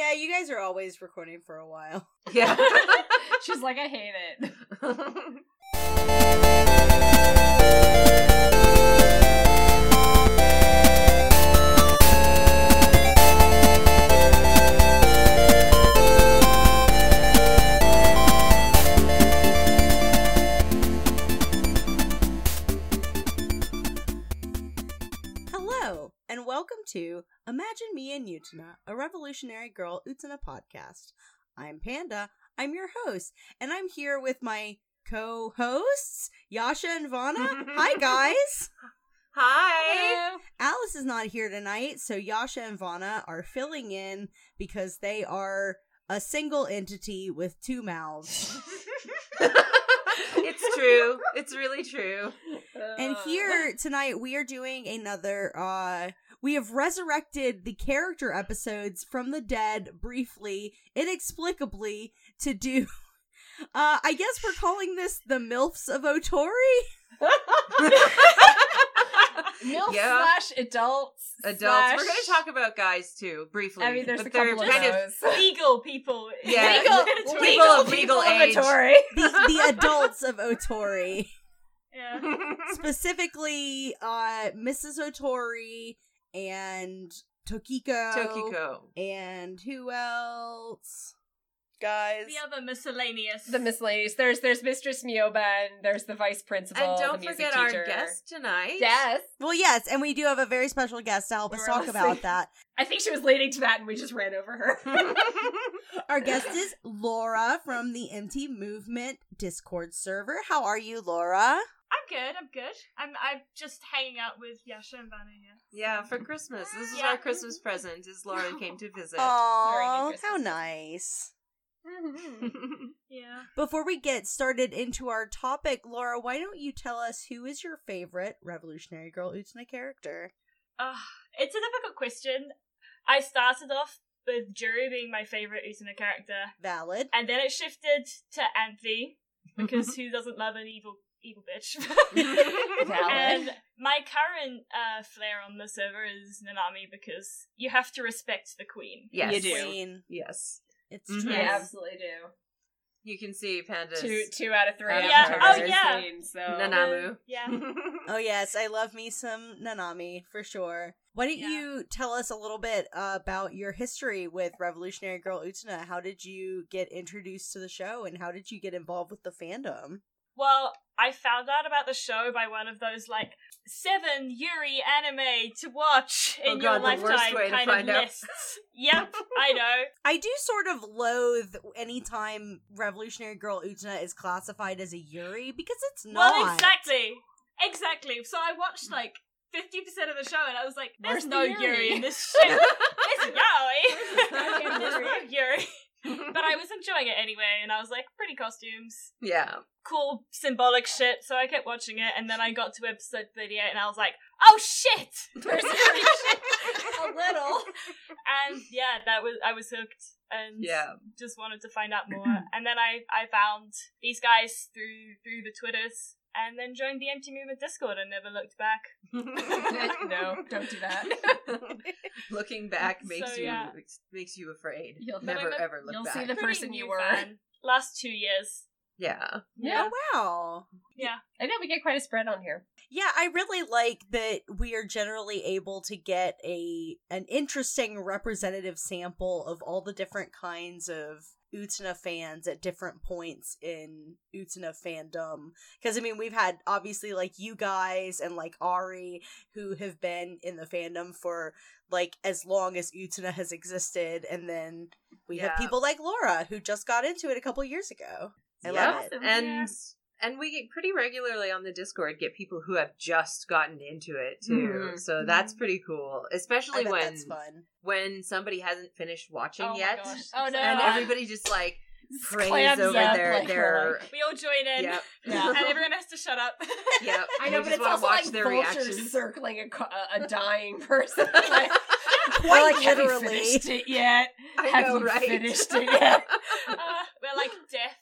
Yeah, you guys are always recording for a while. Yeah. She's like, I hate it. Hello, and welcome to Imagine Me and Utena, a Revolutionary Girl Utena podcast. I'm Panda, I'm your host, and I'm here with my co-hosts, Yasha and Vana. Hi, guys! Hi! Hello. Alice is not here tonight, so Yasha and Vana are filling in because they are a single entity with two mouths. It's true. It's really true. And here tonight, we are doing another... We have resurrected the character episodes from the dead briefly, inexplicably, to do... I guess we're calling this the MILFs of Ohtori? MILF slash adults. We're going to talk about guys, too, briefly. I mean, there's a couple of those. Legal people. Yeah. Legal people of legal age. Ohtori. The adults of Ohtori. Yeah. Specifically, Mrs. Ohtori and Tokiko. And who else? Guys. The other miscellaneous. There's Mistress Mioben. There's the vice principal. And don't forget our guest tonight. Yes. Well, yes. And we do have a very special guest to help us talk about that. I think she was leading to that and we just ran over her. Our guest is Laura from the Empty Movement Discord server. How are you, Laura? I'm good. I'm just hanging out with Yasha and Vana here. Yeah, for Christmas. This is our Christmas present as Laura came to visit. Aww, how nice. Yeah. Before we get started into our topic, Laura, why don't you tell us who is your favorite Revolutionary Girl Utena character? It's a difficult question. I started off with Jury being my favorite Utena character. Valid. And then it shifted to Anthy, because who doesn't love an evil bitch? Valid. And my current flair on the server is Nanami, because you have to respect the queen. Yes, you do. Queen. Yes. It's true. I absolutely do. You can see Panda's... Two out of three. Scene, so. Nanamu. Yeah. Oh, yes. I love me some Nanami, for sure. Why don't you tell us a little bit about your history with Revolutionary Girl Utena? How did you get introduced to the show, and how did you get involved with the fandom? Well, I found out about the show by one of those, 7 Yuri anime to watch in your lifetime kind of lists. Yep, I know. I do sort of loathe anytime Revolutionary Girl Utena is classified as a Yuri, because it's not. Well, exactly. So I watched, 50% of the show, and I was like, there's no Yuri in this shit. It's yaoi. There's no Yuri. But I was enjoying it anyway, and I was like, pretty costumes. Yeah. Cool, symbolic shit, so I kept watching it, and then I got to episode 38, and I was like, oh shit! There's shit! A little. And yeah, I was hooked, and just wanted to find out more. And then I found these guys through the Twitters, and then joined the Empty Movement Discord and never looked back. No, don't do that. Looking back makes you afraid. You'll never ever look back. You'll see the person you were. Last 2 years. Yeah. Oh, wow. Yeah. I know we get quite a spread on here. Yeah, I really like that we are generally able to get an interesting representative sample of all the different kinds of Utena fans at different points in Utena fandom, because I mean we've had obviously you guys and Ari who have been in the fandom for as long as Utena has existed, and then we have people like Laura who just got into it a couple years ago. I love it. And we get pretty regularly on the Discord get people who have just gotten into it too. Mm-hmm. So that's pretty cool, especially when somebody hasn't finished watching yet. Oh no! And everybody just prays over their. We all join in. Yep. Yeah. And everyone has to shut up. Yeah, I know, but it's also their vultures circling a dying person. Quite literally. Have you finished it yet? Finished it yet? We're like death.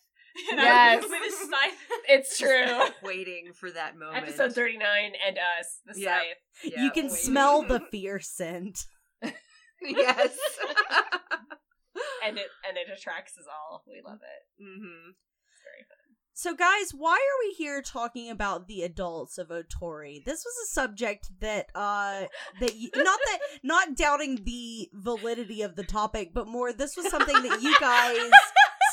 You know, yes, with a scythe. It's true. Waiting for that moment. Episode 39 and us, the scythe. Yep. You can smell the fear scent. Yes. and it attracts us all. We love it. Mm-hmm. It's very fun. So guys, why are we here talking about the adults of Ohtori? This was a subject that, not doubting the validity of the topic, but more, this was something that you guys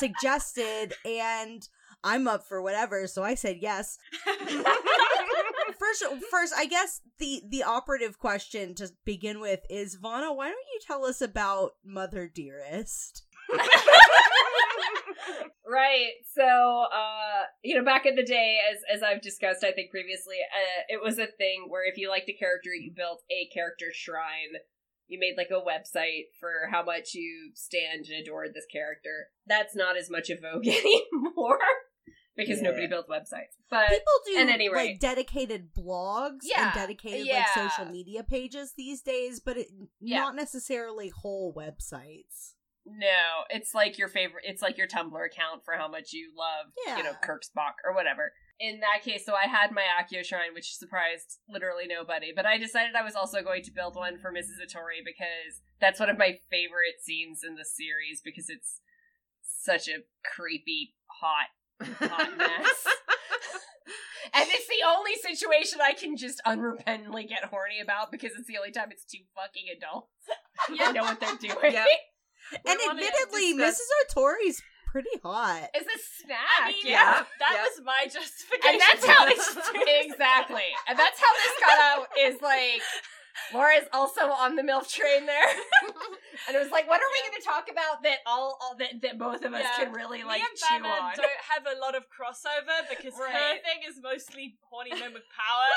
suggested, and I'm up for whatever, so I said yes. First, I guess the operative question to begin with is, Vana, why don't you tell us about Mother Dearest? Right. So, back in the day, as I've discussed, I think previously, it was a thing where if you liked a character, you built a character shrine. You made like a website for how much you stand and adored this character. That's not as much a vogue anymore because nobody built websites. But people do like dedicated blogs and dedicated like social media pages these days, but not necessarily whole websites. No, it's like your favorite, it's like your Tumblr account for how much you love, Kirk's Bach or whatever. In that case, so I had my Akio shrine, which surprised literally nobody, but I decided I was also going to build one for Mrs. Ohtori because that's one of my favorite scenes in the series because it's such a creepy, hot mess. And it's the only situation I can just unrepentantly get horny about because it's the only time it's two fucking adults. You know what they're doing. Yep. And admittedly, Mrs. Ohtori's pretty hot. It's a snack. I mean, that was my justification. And that's how this exactly. And that's how this got out is like Laura's also on the MILF train there. And it was like, what are we going to talk about that that both of us can really like chew on? Don't have a lot of crossover because her thing is mostly horny men with power,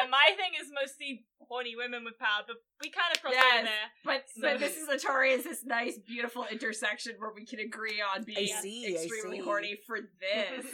and my thing is mostly horny women with power, but we kind of cross over there. But Mrs. Ohtori is this nice, beautiful intersection where we can agree on being extremely horny for this.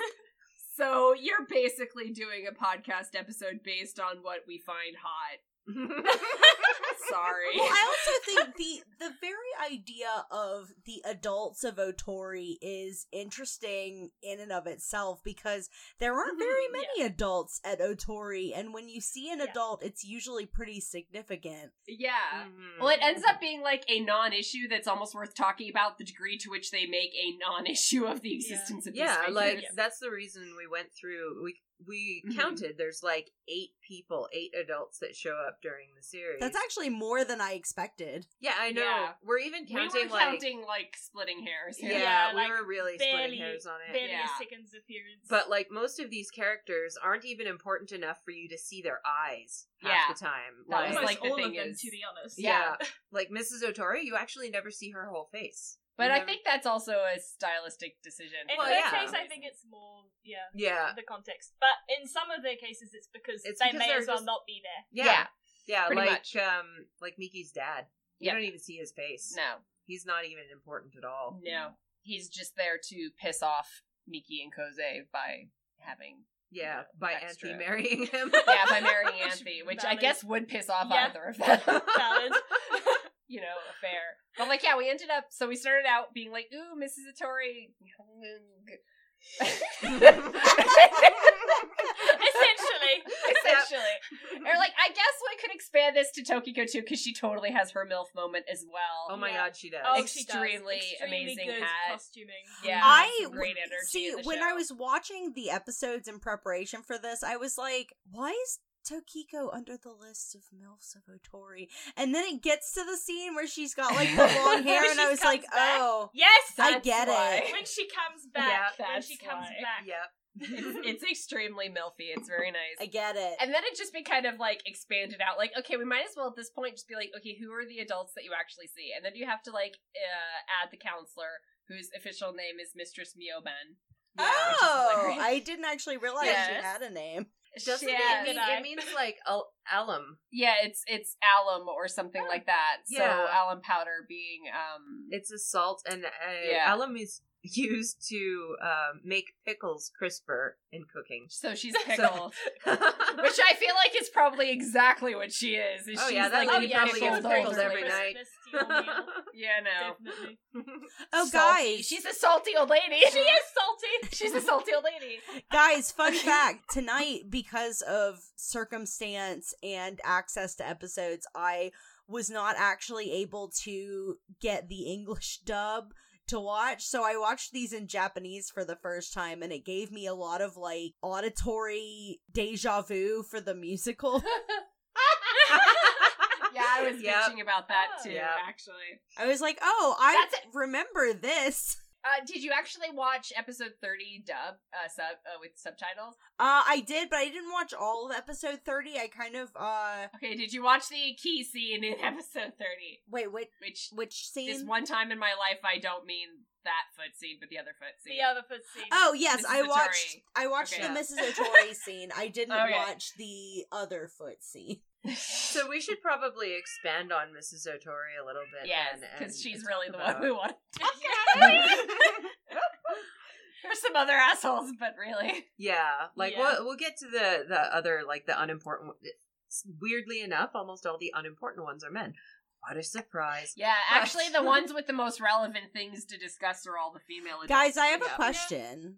So you're basically doing a podcast episode based on what we find hot. Sorry. Well, I also think the very idea of the adults of Ohtori is interesting in and of itself because there aren't very many adults at Ohtori, and when you see an adult, it's usually pretty significant. Yeah. Mm-hmm. Well, it ends up being like a non-issue that's almost worth talking about the degree to which they make a non-issue of the existence of these figures. That's the reason we went through... We counted. There's like 8 adults that show up during the series. That's actually more than I expected. Yeah, I know. Yeah. We're even counting like splitting hairs. Here. Yeah, we were really splitting hairs on it. Barely a second's appearance. But like most of these characters aren't even important enough for you to see their eyes half the time. Like, almost like the all thing of them, to be honest. Yeah. Like Mrs. Ohtori, you actually never see her whole face. But I think that's also a stylistic decision. In her case, I think it's more, the context. But in some of their cases, it's because they may as well not be there. Yeah, yeah, like Miki's dad. You don't even see his face. No. He's not even important at all. No. He's just there to piss off Miki and Kozue by having... Yeah, by Anthy marrying him. Yeah, by marrying Anthy, which I guess would piss off either of them. Valid. Affair. But, like, yeah, we ended up, so we started out being like, ooh, Mrs. Ohtori. Essentially. Or, like, I guess we could expand this to Tokiko, too, because she totally has her MILF moment as well. Oh, my God, she does. Oh, Extremely amazing good hat. Costuming. Yeah, great energy. See, when I was watching the episodes in preparation for this, I was like, why is Tokiko under the list of MILFs of Ohtori, and then it gets to the scene where she's got like the long hair, and I was like, back. "Oh, yes, I get it." When she comes back, it's extremely MILFy. It's very nice. I get it. And then it just been kind of like expanded out. Like, okay, we might as well at this point just be like, okay, who are the adults that you actually see? And then you have to like add the counselor, whose official name is Mistress Mioben. Yeah, oh, I didn't actually realize she had a name. Doesn't it means like alum. Yeah, it's alum or something like that. Yeah. So alum powder being it's a salt, and alum is used to make pickles crisper in cooking. So she's pickled, which I feel like is probably exactly what she is. Probably gets pickles every night. No. Oh, salty. Guys, she's a salty old lady. She is salty. She's a salty old lady. Guys, fun fact: tonight, because of circumstance and access to episodes, I was not actually able to get the English dub to watch. So I watched these in Japanese for the first time, and it gave me a lot of, like, auditory deja vu for the musical. Yeah, I was bitching about that, too, actually. I was like, oh, I remember this. Did you actually watch episode 30 dub with subtitles? I did, but I didn't watch all of episode 30. I kind of Okay, did you watch the key scene in episode 30? Wait, which scene? This one time in my life, I don't mean that foot scene, but the other foot scene. The other foot scene. Oh yes, I watched okay, the Mrs. Ohtori scene. I didn't watch the other foot scene. So we should probably expand on Mrs. Ohtori a little bit. Yes, because she's really the one we want to talk about. There's some other assholes, but really. Yeah, like, yeah. We'll get to the other, like, the unimportant. Weirdly enough, almost all the unimportant ones are men. What a surprise. Yeah, actually the ones with the most relevant things to discuss are all the female adults. Guys, I have a question. Yeah.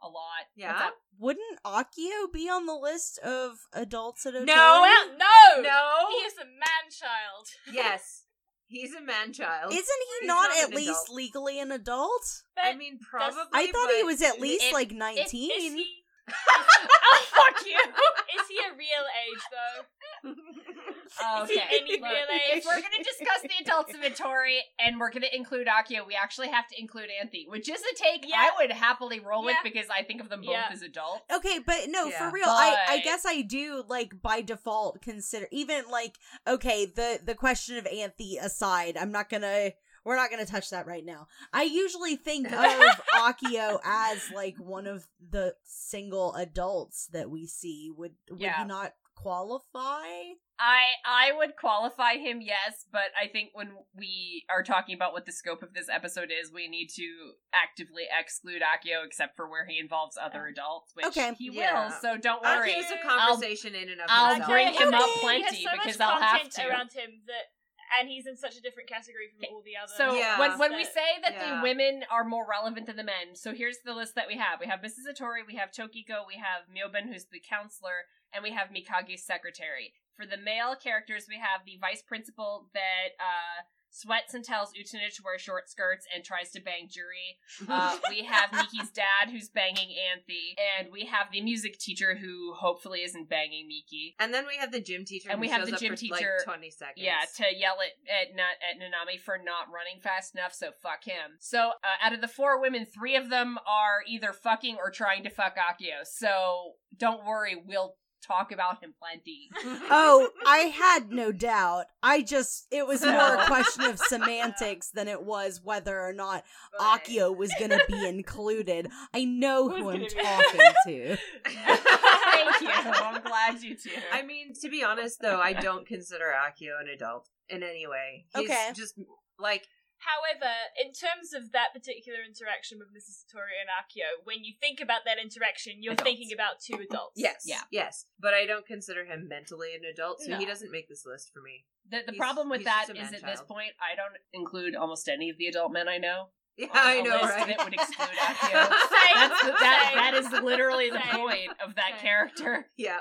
A lot. Yeah. Wouldn't Akio be on the list of adults at Ohtori? No. He is a man-child. Yes. He's a man-child. Isn't he not at least adult. Legally an adult? But I mean, probably. I thought he was at least, like, 19. Oh, fuck you. Is he a real age, though? Okay. If we're going to discuss the adults of Ohtori and we're going to include Akio, we actually have to include Anthy, which is a take I would happily roll with because I think of them both as adults. Okay, but no, for real, but... I guess I do, like, by default consider, even, like, okay, the question of Anthy aside, we're not going to touch that right now. I usually think of Akio as, like, one of the single adults that we see. Would he not qualify? I would qualify him, yes, but I think when we are talking about what the scope of this episode is, we need to actively exclude Akio except for where he involves other adults, which he will, so don't worry. Akio's a conversation in and of itself. I'll bring him up plenty because I'll have to. Around him and he's in such a different category from all the others. So when we say that the women are more relevant than the men, so here's the list that we have. We have Mrs. Ohtori, we have Tokiko, we have Mioben, who's the counselor, and we have Mikage's secretary. For the male characters, we have the vice principal that sweats and tells Utena to wear short skirts and tries to bang Jury. We have Miki's dad, who's banging Anthy. And we have the music teacher, who hopefully isn't banging Miki. And then we have the gym teacher, and who shows up for, like, 20 seconds. Yeah, to yell at Nanami for not running fast enough, so fuck him. So, out of the four women, three of them are either fucking or trying to fuck Akio. So, don't worry, we'll talk about him plenty. Oh, I had no doubt. It was more a question of semantics than it was whether or not Akio was going to be included. I know who I'm talking to. Thank you. I'm glad you do. I mean, to be honest, though, I don't consider Akio an adult in any way. He's just, like... However, in terms of that particular interaction with Mrs. Ohtori and Akio, when you think about that interaction, you're thinking about two adults. Yes, yes. But I don't consider him mentally an adult, so he doesn't make this list for me. The problem with that is at this point, I don't include almost any of the adult men I know. Yeah, I know, right? That would exclude Akio. That is literally the point of that character. Yeah.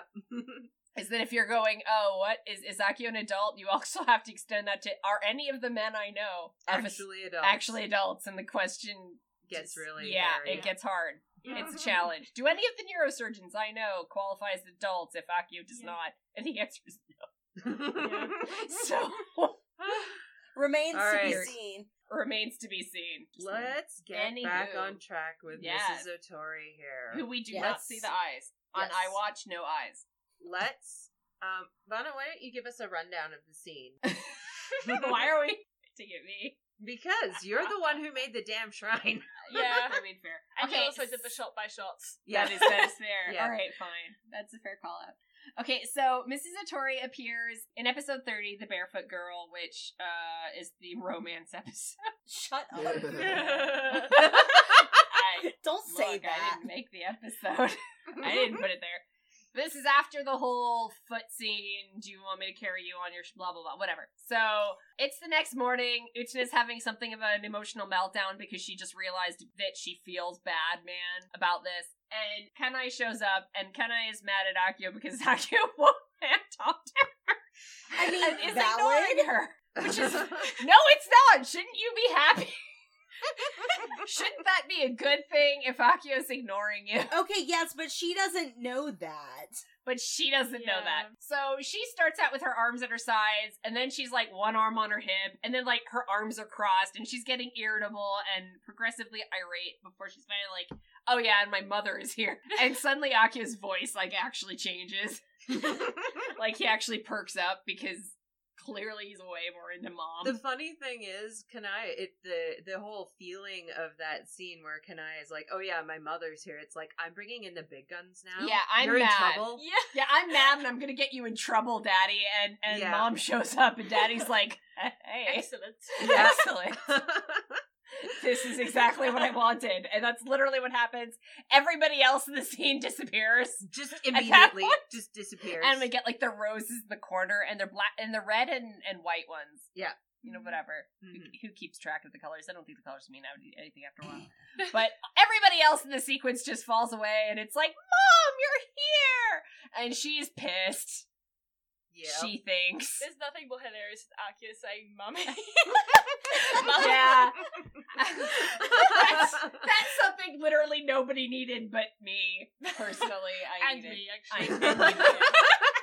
Is that if you're going, oh, what, is Akio an adult? You also have to extend that to, are any of the men I know actually adults? And the question gets really hairy. It gets hard. Yeah. It's a challenge. Do any of the neurosurgeons I know qualify as adults if Akio does not? And the answer is no. Yeah. So, remains to be seen. Let's get back on track with Mrs. Ohtori here. Who we do not see the eyes. On I Watch, no eyes. Let's, Vana, why don't you give us a rundown of the scene? Why are we to get me? Because you're the one who made the damn shrine. Yeah, I mean, fair. And you also did the shot by shots. Yeah. That is fair. Yeah. All right, fine. That's a fair call out. Okay, so Mrs. Ohtori appears in episode 30, The Barefoot Girl, which is the romance episode. Shut up. Don't say that. I didn't make the episode. I didn't put it there. This is after the whole foot scene. Do you want me to carry you on your blah, blah, blah, whatever. So it's the next morning. Utena's having something of an emotional meltdown because she just realized that she feels bad, man, about this. And Kenai shows up, and Kenai is mad at Akio because Akio won't talk to her. I mean, and is ignoring her. Which is, no, it's not. Shouldn't you be happy? shouldn't that be a good thing if Akio's ignoring you? Okay, yes, but she doesn't know that. But she doesn't know that. So she starts out with her arms at her sides, and then she's like one arm on her hip, and then like her arms are crossed, and she's getting irritable and progressively irate before she's finally like, oh yeah, and my mother is here. And suddenly Akio's voice like actually changes. Like he actually perks up because clearly he's way more into mom. The funny thing is, the whole feeling of that scene where Kanai is like, oh yeah, my mother's here. It's like, I'm bringing in the big guns now. Yeah, I'm You're mad. In trouble. Yeah, I'm mad and I'm gonna get you in trouble, Daddy. And Mom shows up and Daddy's like, hey. Excellent. Yeah. Excellent. This is exactly what I wanted. And that's literally what happens. Everybody else in the scene disappears. Just immediately. Just disappears. And we get like the roses in the corner and they're black and the red and white ones. Yeah. You know, whatever. Mm-hmm. Who keeps track of the colors? I don't think the colors mean anything after a while. But everybody else in the sequence just falls away and it's like, Mom, you're here! And she's pissed. Yep. She thinks. There's nothing more hilarious than Akio saying, Mummy. Yeah. that's something literally nobody needed but me, personally.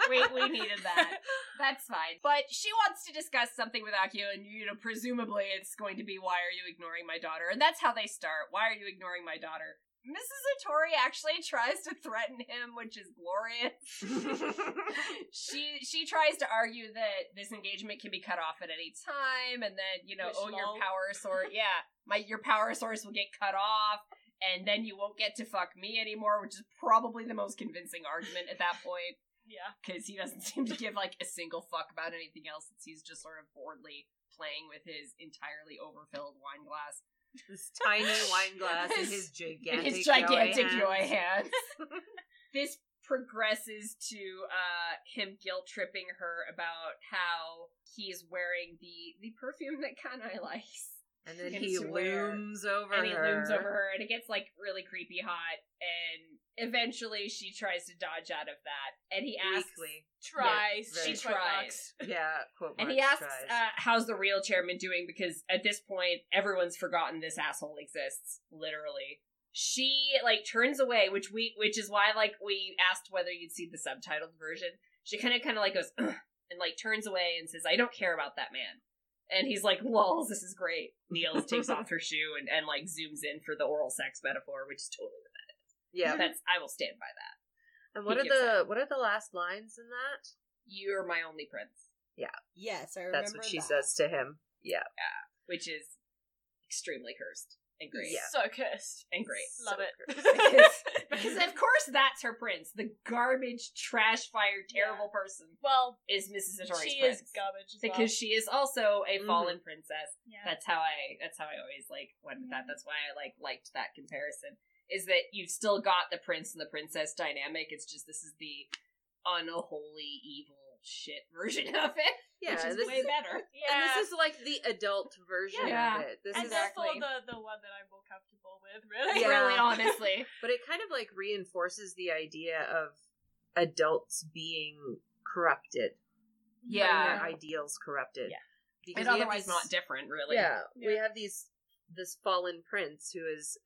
We needed that. That's fine. But she wants to discuss something with Akio, and, you know, presumably it's going to be, why are you ignoring my daughter? And that's how they start. Why are you ignoring my daughter? Mrs. Ohtori actually tries to threaten him, which is glorious. She tries to argue that this engagement can be cut off at any time, and then, you know, your power source, your power source will get cut off, and then you won't get to fuck me anymore, which is probably the most convincing argument at that point. Yeah. Because he doesn't seem to give, like, a single fuck about anything else, since he's just sort of boredly playing with his entirely overfilled wine glass. This tiny wine glass in his gigantic Yoi hands. This progresses to him guilt-tripping her about how he's wearing the perfume that Kanai likes. And then he looms over her, and it gets, like, really creepy hot, and eventually she tries to dodge out of that, and he asks... Weakly. Tries. Yeah, she tries. Yeah, quote marks, and he asks, how's the real chairman doing, because at this point, everyone's forgotten this asshole exists, literally. She, like, turns away, which is why, like, we asked whether you'd see the subtitled version. She kind of, like, goes, ugh, and, like, turns away and says, I don't care about that man. And he's like, lols, this is great. Kneels, takes off her shoe, and like, zooms in for the oral sex metaphor, which is totally what that is. Yeah. I will stand by that. And what are the last lines in that? You're my only prince. Yeah. Yes, I remember that's what she says to him. Yeah. Yeah. Which is extremely cursed. And great. Yeah. So cursed. And great. Love it. because of course that's her prince. The garbage, trash fire, terrible person. Well, is Mrs. Ohtori's she prince. She is garbage as because well. She is also a fallen princess. Yeah. That's how I always like went with that. That's why I liked that comparison. Is that you've still got the prince and the princess dynamic. It's just this is the unholy evil shit version of it, yeah, which is way better. Yeah. And this is like the adult version of it. This and is actually the one that I'm more comfortable with, really. Yeah. Really, honestly. But it kind of like reinforces the idea of adults being corrupted. Yeah. Their ideals corrupted. Yeah. Because and otherwise not different, really. Yeah, yeah. We have this fallen prince who is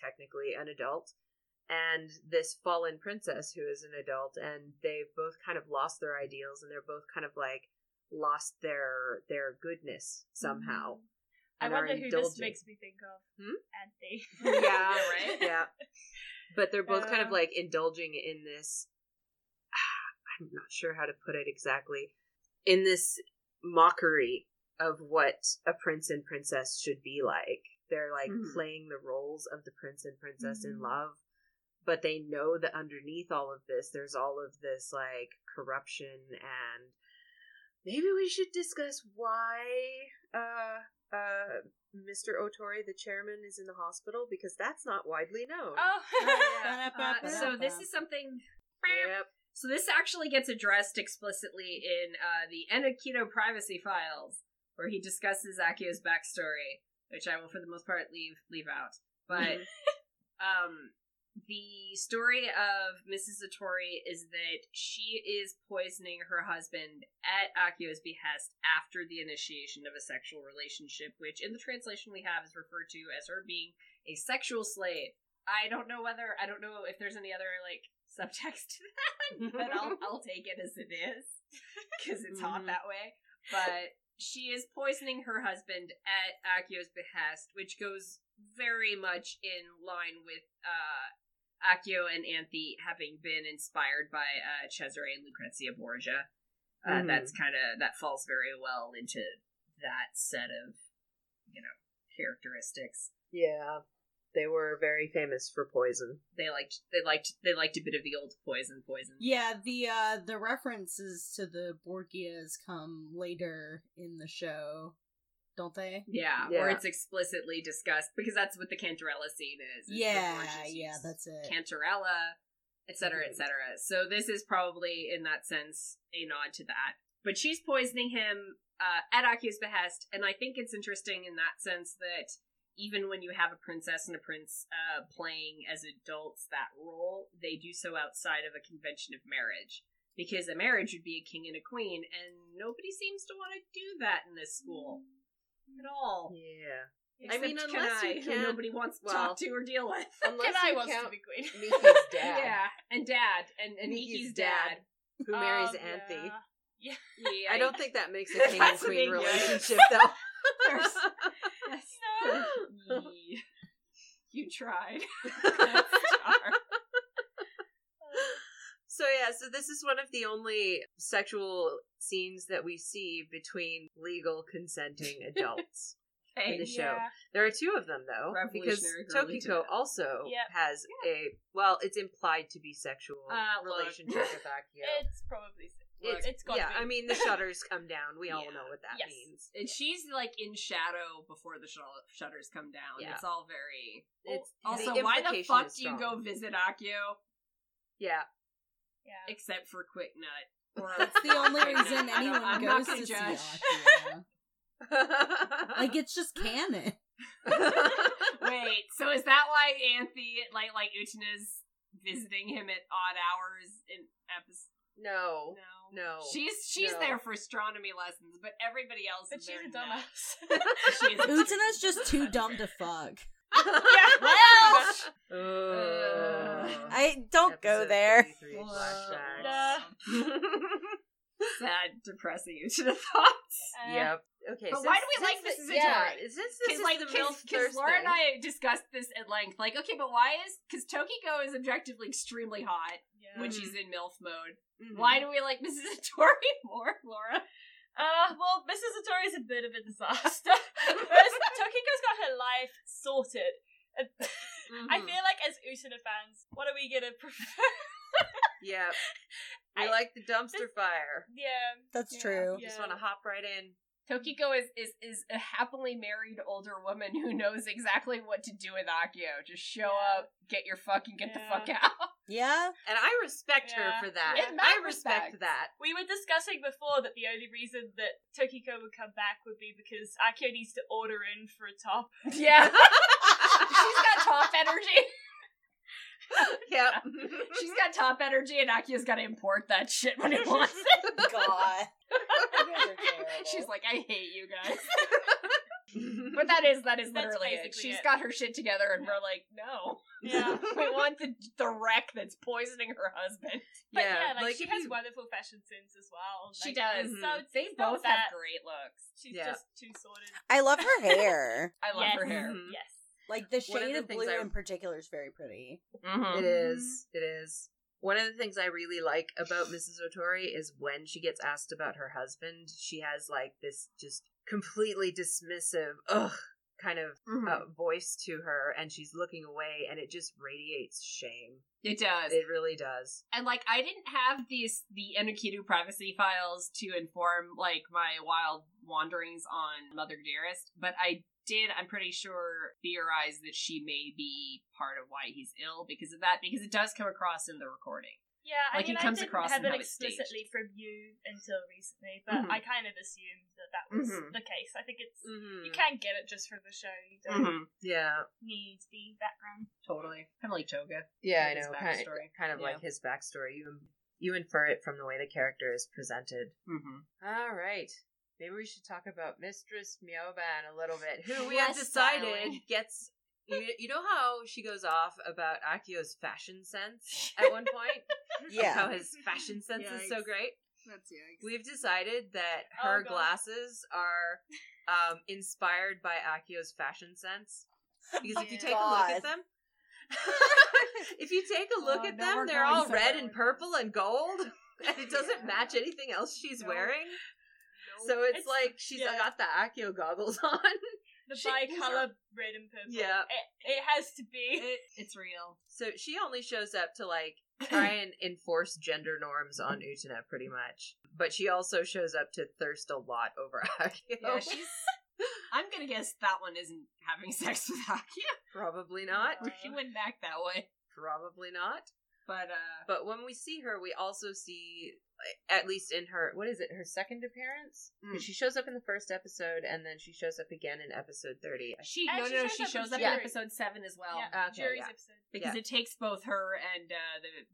technically an adult, and this fallen princess who is an adult, and they've both kind of lost their ideals, and they're both kind of like lost their goodness somehow. I wonder who this makes me think of. Anthy. Yeah, right? Yeah. But they're both kind of like indulging in this, I'm not sure how to put it exactly, in this mockery of what a prince and princess should be like. They're like playing the roles of the prince and princess in love. But they know that underneath all of this, there's all of this, like, corruption, and maybe we should discuss why Mr. Ohtori, the chairman, is in the hospital, because that's not widely known. Oh, yeah. So this is something... Yep. So this actually gets addressed explicitly in the Enokino privacy files, where he discusses Akio's backstory, which I will, for the most part, leave out. But... the story of Mrs. Ohtori is that she is poisoning her husband at Akio's behest after the initiation of a sexual relationship, which in the translation we have is referred to as her being a sexual slave. I don't know if there's any other, subtext to that, but I'll take it as it is, because it's hot that way. But she is poisoning her husband at Akio's behest, which goes very much in line with Akio and Anthy having been inspired by Cesare and Lucrezia Borgia. That falls very well into that set of, characteristics. Yeah. They were very famous for poison. They liked a bit of the old poison. Yeah, the references to the Borgias come later in the show, don't they? Yeah. Or it's explicitly discussed because that's what the Cantarella scene is. Yeah, that's it. Cantarella, etc. So this is probably, in that sense, a nod to that. But she's poisoning him at Akio's behest, and I think it's interesting in that sense that even when you have a princess and a prince playing as adults that role, they do so outside of a convention of marriage. Because a marriage would be a king and a queen, and nobody seems to want to do that in this school. At all. Yeah. Except unless you can. Nobody wants to talk to or deal with. Unless I wants to be queen. Miki's dad. Yeah, and dad. And Miki's dad. Who marries Anthy. Yeah. Yeah. I don't think that makes a king and queen relationship, though. No. You tried. So this is one of the only sexual scenes that we see between legal consenting adults in the show. Yeah. There are two of them, though, because Tokiko also has it's implied to be sexual relationship with Akio. It's probably It's I mean, the shutters come down. We all know what that means. And she's, in shadow before the shutters come down. Yeah. It's all very... Also, why the fuck do you go visit Akio? Yeah. Except for Quick Nut. Or it's the only reason anyone goes to see Akio. It's just canon. Wait, so is that why Anthy, Utena's visiting him at odd hours in episodes? No. She's there for astronomy lessons, but everybody else is there. But she's a dumbass. Utena's just too dumb to fuck. I don't go there. Sad, depressing Utena thoughts. Yep. Okay. But why do we like Mrs. Ohtori? Yeah, because Laura and I discussed this at length. But why is... Because Tokiko is objectively extremely hot when she's in MILF mode. Mm-hmm. Why do we like Mrs. Ohtori more, Laura? Well, Mrs. Ohtori is a bit of a disaster. Whereas Tokiko's got her life sorted. Mm-hmm. I feel like as Utena fans, what are we going to prefer? Yeah. I like the dumpster fire. Yeah. That's true. Yeah. Just want to hop right in. Tokiko is a happily married older woman who knows exactly what to do with Akio. Just show up, get your fuck, and get the fuck out. Yeah. And I respect her for that. I respect that. We were discussing before that the only reason that Tokiko would come back would be because Akio needs to order in for a top. Yeah. She's got top energy. Yep. She's got top energy and Akio's got to import that shit when he wants it. God. She's like, I hate you guys. But that is literally it. She's got her shit together and we're like, no. Yeah. We want the wreck that's poisoning her husband. But she has wonderful fashion sense as well. She does. Mm-hmm. So they both have great looks. She's just too sorted. I love her hair. Her hair. Mm-hmm. Yes. The shade of blue in particular is very pretty. Mm-hmm. It is. One of the things I really like about Mrs. Ohtori is when she gets asked about her husband, she has this just completely dismissive, kind of voice to her, and she's looking away, and it just radiates shame. It does. It really does. And I didn't have the Enokino privacy files to inform my wild wanderings on Mother Dearest, but I did, I'm pretty sure, theorize that she may be part of why he's ill because of that, because it does come across in the recording. Yeah, I mean, I didn't have it explicitly from you until recently, but I kind of assumed that was the case. I think it's, you can get it just from the show. You don't need the background. Totally. Kind of like Joga. Yeah, I know. Kind of like his backstory. You infer it from the way the character is presented. Mm-hmm. All right. Maybe we should talk about Mistress Mioben a little bit, who we have decided gets... You know how she goes off about Akio's fashion sense at one point? Yeah. How his fashion sense is so great? That's yikes. We've decided that her glasses are inspired by Akio's fashion sense. Because if you take a look at them, they're all red and purple and gold, and it doesn't match anything else she's wearing. No. So it's like she's got the Akio goggles on. The bicolor red and purple. Yeah. It has to be. It's real. So she only shows up to, like, try and enforce gender norms on Utena, pretty much. But she also shows up to thirst a lot over Akio. Yeah, she's... I'm gonna guess that one isn't having sex with Akio. Probably not. She went back that way. Probably not. But when we see her, we also see, at least in her, what is it, her second appearance? Mm. She shows up in the first episode, and then she shows up again in episode 30. She shows up in episode 7 as well. Yeah. Okay, Jury's episode. Because it takes both her and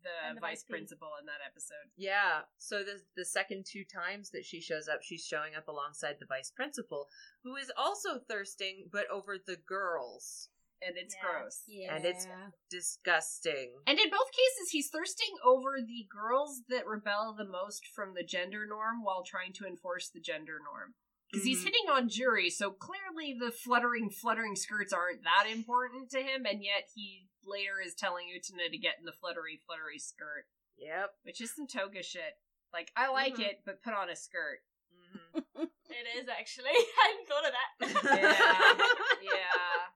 the vice principal in that episode. Yeah, so the second two times that she shows up, she's showing up alongside the vice principal, who is also thirsting, but over the girls. And it's gross. Yeah. And it's disgusting. And in both cases, he's thirsting over the girls that rebel the most from the gender norm while trying to enforce the gender norm. Because he's hitting on Jury, so clearly the fluttering skirts aren't that important to him, and yet he later is telling Utena to get in the fluttery skirt. Yep. Which is some toga shit. Like, I like it, but put on a skirt. Mm-hmm. It is, actually. I hadn't thought of that. Yeah. Yeah.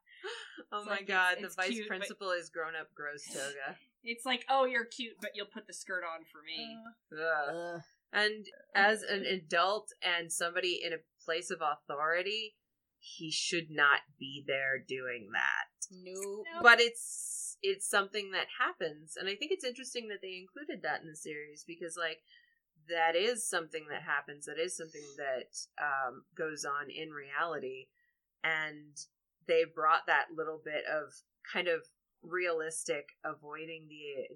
Oh it's my God, it's the vice principal is grown up gross toga. It's like, oh, you're cute, but you'll put the skirt on for me. And as an adult and somebody in a place of authority, he should not be there doing that. No. But it's something that happens. And I think it's interesting that they included that in the series because, like, that is something that happens. That is something that goes on in reality. And they brought that little bit of kind of realistic avoiding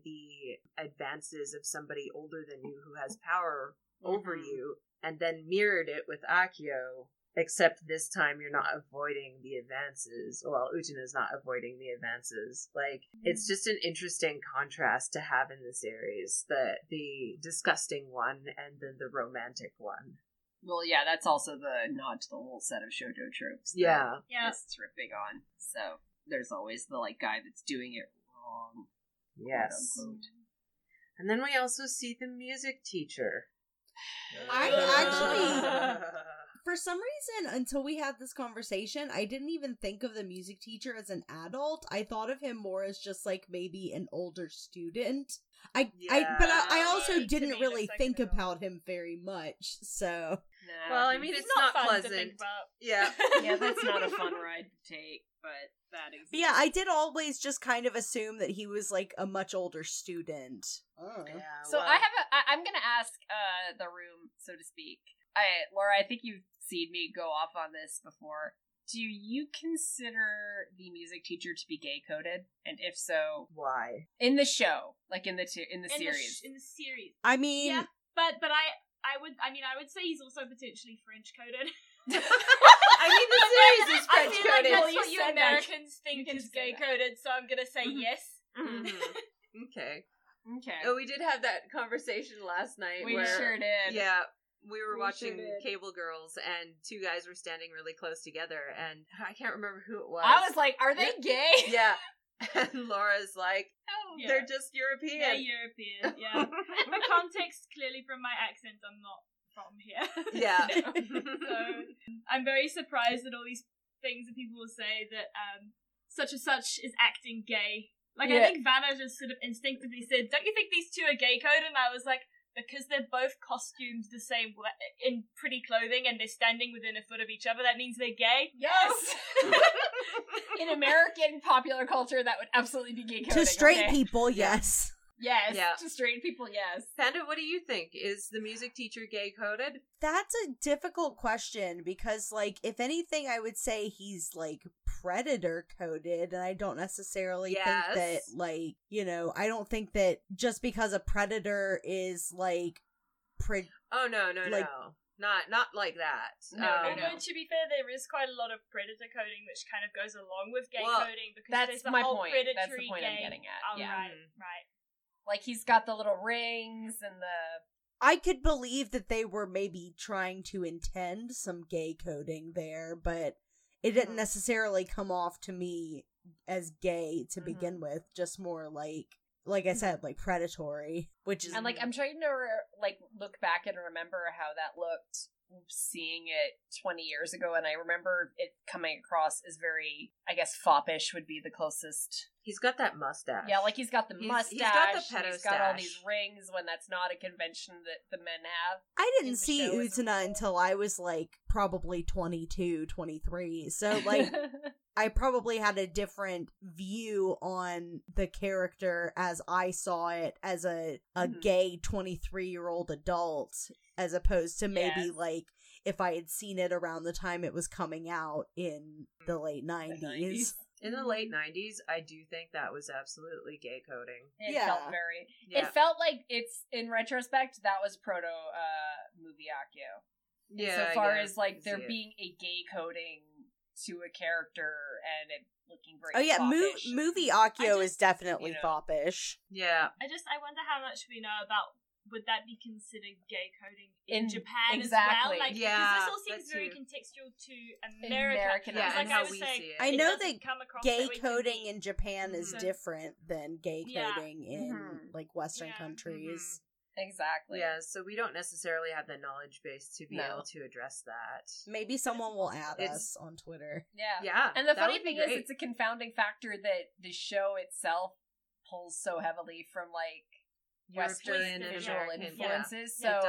the advances of somebody older than you who has power over you, and then mirrored it with Akio, except this time you're not avoiding the advances. Well, Utena's not avoiding the advances. Like, it's just an interesting contrast to have in the series, the disgusting one and then the romantic one. Well, yeah, that's also the nod to the whole set of shoujo tropes. Yeah. Yeah. It's ripping on. So there's always the, like, guy that's doing it wrong. Yes. Quote, unquote. And then we also see the music teacher. I actually, for some reason, until we had this conversation, I didn't even think of the music teacher as an adult. I thought of him more as just, like, maybe an older student. But I also didn't really think about him very much, so... Nah, well, I mean, it's not pleasant. To think about. Yeah. Yeah, that's not a fun ride to take, but that exists. Yeah, I did always just kind of assume that he was, like, a much older student. Oh. Yeah, so well. I'm gonna ask the room, so to speak. Laura, I think you've seen me go off on this before. Do you consider the music teacher to be gay-coded? And if so, why? In the show, like in the series. In the series. I mean, yeah, but I would say he's also potentially French-coded. I mean, the series is French-coded. I feel like that's what you Americans think is gay-coded, so I'm going to say yes. Mm-hmm. Okay. Oh, we did have that conversation last night. We sure did. Yeah. We were watching Cable Girls, and two guys were standing really close together, and I can't remember who it was. I was like, are they gay? Yeah. And Laura's like, they're just European. They're European, yeah. My context, clearly from my accent, I'm not from here. Yeah. So I'm very surprised at all these things that people will say that such and such is acting gay. Like, I think Vana just sort of instinctively said, don't you think these two are gay-coded? And I was like... Because they're both costumed the same way, in pretty clothing, and they're standing within a foot of each other, that means they're gay? Yes! In American popular culture, that would absolutely be gay coding. To straight people, yes. Yes, yeah. To straight people, yes. Panda, what do you think? Is the music teacher gay-coded? That's a difficult question, because, like, if anything, I would say he's, like, predator coded, and I don't necessarily think that, like, you know, I don't think that just because a predator is like no. Not like that. No. To be fair, there is quite a lot of predator coding, which kind of goes along with gay coding, because there's the whole predatory game. That's the point I'm getting at. Oh, yeah. Right. Like, he's got the little rings and the... I could believe that they were maybe trying to intend some gay coding there, but it didn't necessarily come off to me as gay to begin with, just more like I said, like predatory, which is... And like, I'm trying to look back and remember how that looked seeing it 20 years ago, and I remember it coming across as very, I guess, foppish would be the closest. He's got that mustache. Yeah, like he's got the mustache. He's got the pedo. He's got all these rings when that's not a convention that the men have. I didn't see Utena until I was like probably 22, 23. So like I probably had a different view on the character as I saw it as a gay 23-year-old adult, as opposed to maybe like if I had seen it around the time it was coming out in the late 90s. In the late 90s, I do think that was absolutely gay coding. It felt like it's, in retrospect, that was proto-movie Akio. Yeah, so far as like there being a gay coding to a character and it looking very foppish. Movie Akio is definitely foppish. Yeah. I wonder how much we know about, would that be considered gay coding in Japan as well? Like, because this all seems very contextual to America. Yeah, like I was saying, I know that gay coding in Japan is different than gay coding in like Western countries. Exactly. Yeah, so we don't necessarily have the knowledge base to be able to address that. Maybe someone will add us on Twitter. Yeah. Yeah. And the funny thing is, it's a confounding factor that the show itself pulls so heavily from like Western visual influences, so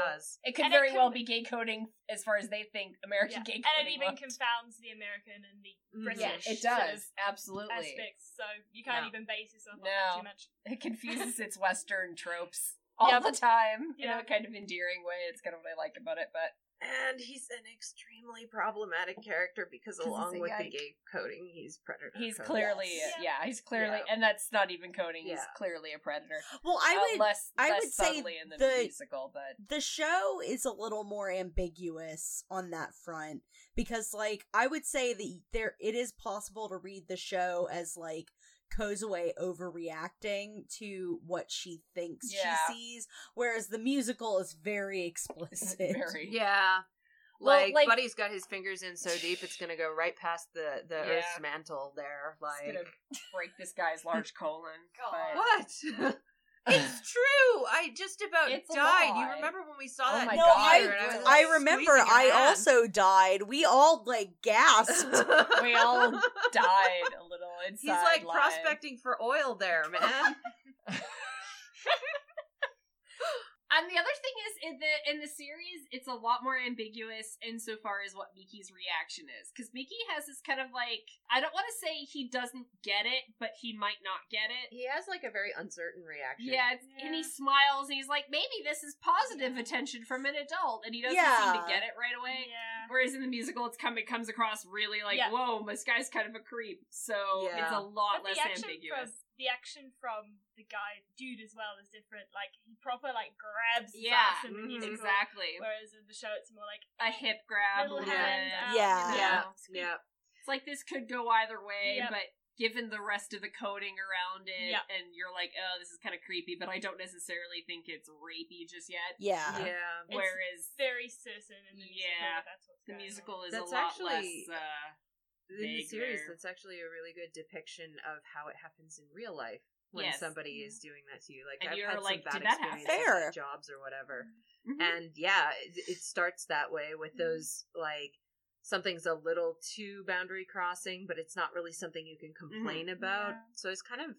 it could very well be gay coding as far as they think American gay coding, and it even confounds the American and the British. Yeah, it does, absolutely. Aspects, so you can't even base yourself on that too much. It confuses its Western tropes all the time in a kind of endearing way. It's kind of what I like about it, but. And he's an extremely problematic character because along with the gay coding, he's predator. He's clearly, and that's not even coding, he's clearly a predator. Well, I would say the musical, but the show is a little more ambiguous on that front, because like I would say that it is possible to read the show as like Kozue overreacting to what she thinks she sees, whereas the musical is very explicit. Well, Buddy's got his fingers in so deep it's gonna go right past the Earth's mantle there. Like, it's gonna break this guy's large colon. What? It's true. I just about died. You remember when we saw that? No, I remember. I also died. We all like gasped. We all died a little inside. He's like prospecting for oil there, man. And the other thing is, in the series, it's a lot more ambiguous insofar as what Miki's reaction is. Because Miki has this kind of like, I don't want to say he doesn't get it, but he might not get it. He has like a very uncertain reaction. Yeah. And he smiles, and he's like, maybe this is positive attention from an adult, and he doesn't seem to get it right away. Yeah. Whereas in the musical, it comes across really like, whoa, this guy's kind of a creep. So it's a lot less ambiguous. The action from the guy dude as well is different. Like, he proper like grabs his ass in the musical, whereas in the show it's more like a hip grab, little hand out, It's like this could go either way, but given the rest of the coding around it, and you're like, oh, this is kind of creepy, but I don't necessarily think it's rapey just yet. Yeah. Whereas it's very certain in the musical. That's what's going on. The musical is a lot less. In the series, that's actually a really good depiction of how it happens in real life when somebody is doing that to you. Like, and I've had like, some bad experiences at jobs or whatever. Mm-hmm. And it starts that way with those, like, something's a little too boundary crossing, but it's not really something you can complain about. Yeah. So I was kind of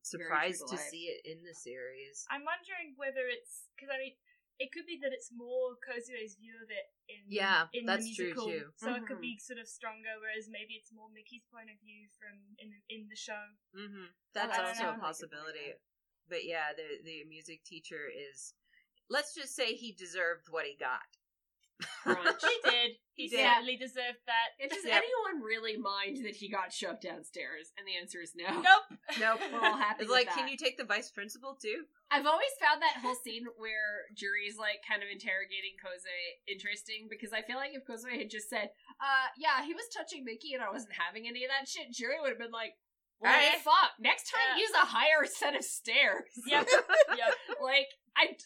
surprised to see it in the series. I'm wondering whether it's, because I mean, it could be that it's more Kozue's view of it in the musical, true too. So it could be sort of stronger, whereas maybe it's more Miki's point of view from in the show. Mm-hmm. That's also a possibility. But yeah, the music teacher is, let's just say he deserved what he got. brunch. He did. He certainly deserved that. And does anyone really mind that he got shoved downstairs? And the answer is no. Nope. We're all happy. It's like, that. Can you take the vice principal too? I've always found that whole scene where Jury's like kind of interrogating Kozue interesting, because I feel like if Kozue had just said, yeah, he was touching Miki and I wasn't having any of that shit, Jury would have been like, well, right. Fuck. Next time use a higher set of stairs. Yep. Like, I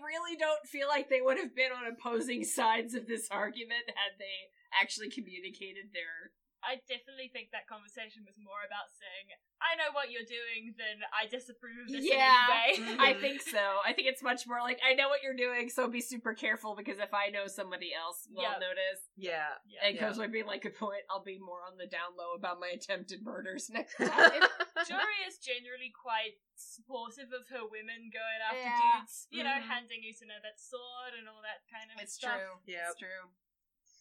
really don't feel like they would have been on opposing sides of this argument had they actually communicated their... I definitely think that conversation was more about saying, I know what you're doing, than I disapprove of this in any way. I think so. I think it's much more like, I know what you're doing, so be super careful, because if I know, somebody else will notice. Yeah. And Kozue being like, good point, I'll be more on the down low about my attempted murders next time. Jury is generally quite supportive of her women going after dudes, you know, handing Utena that sword and all that kind of stuff. It's true. Yeah. It's true.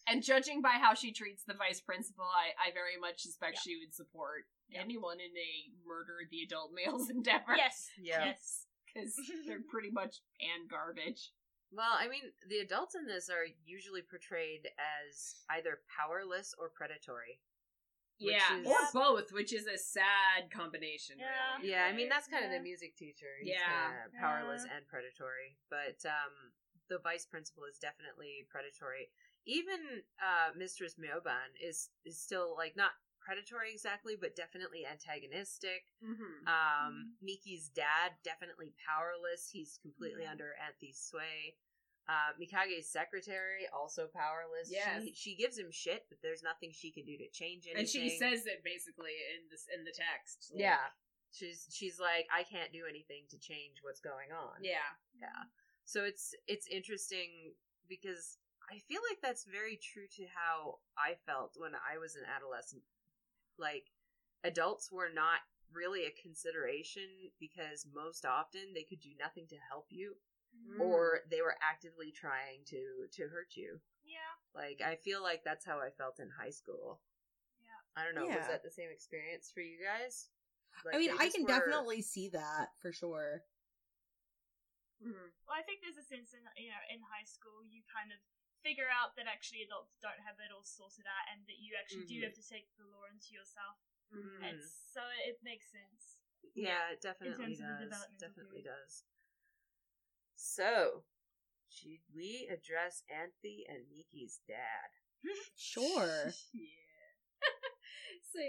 And judging by how she treats the vice principal, I very much suspect she would support anyone in a murder the adult males endeavor. Yes. Because they're pretty much pan garbage. Well, I mean, the adults in this are usually portrayed as either powerless or predatory. Yeah, is... or both, which is a sad combination. Yeah, really. Yeah, I mean, that's kind of the music teacher. He's kind of powerless and predatory. But the vice principal is definitely predatory. Even Mistress Mioben is still, like, not predatory exactly, but definitely antagonistic. Mm-hmm. Miki's dad, definitely powerless. He's completely under Anthy's sway. Mikage's secretary, also powerless. Yes. She gives him shit, but there's nothing she can do to change anything. And she says it, basically, in the text. Like, yeah. She's like, I can't do anything to change what's going on. Yeah. Yeah. So it's interesting, because... I feel like that's very true to how I felt when I was an adolescent. Like, adults were not really a consideration, because most often they could do nothing to help you, or they were actively trying to hurt you. Yeah. Like, I feel like that's how I felt in high school. Yeah. I don't know, was that the same experience for you guys? Like, I mean, I can definitely see that, for sure. Mm-hmm. Well, I think there's a sense in, you know, in high school, you kind of figure out that actually adults don't have it all sorted out, and that you actually do have to take the law into yourself, and so it makes sense. Yeah, it definitely does. Definitely does. So, should we address Anthy and Miki's dad? Sure. So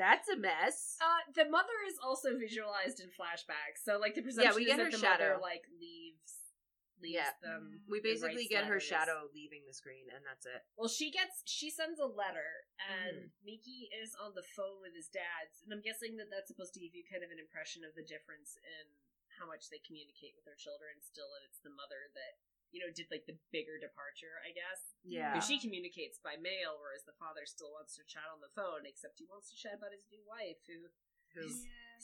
that's a mess. The mother is also visualized in flashbacks, so like the presumption we get is that the shadow. Mother like leaves them. We basically get her shadow leaving the screen, and that's it. Well, she sends a letter, and Miki is on the phone with his dad, and I'm guessing that's supposed to give you kind of an impression of the difference in how much they communicate with their children still, and it's the mother that, you know, did like the bigger departure, I guess. Yeah. Because she communicates by mail, whereas the father still wants to chat on the phone, except he wants to chat about his new wife, who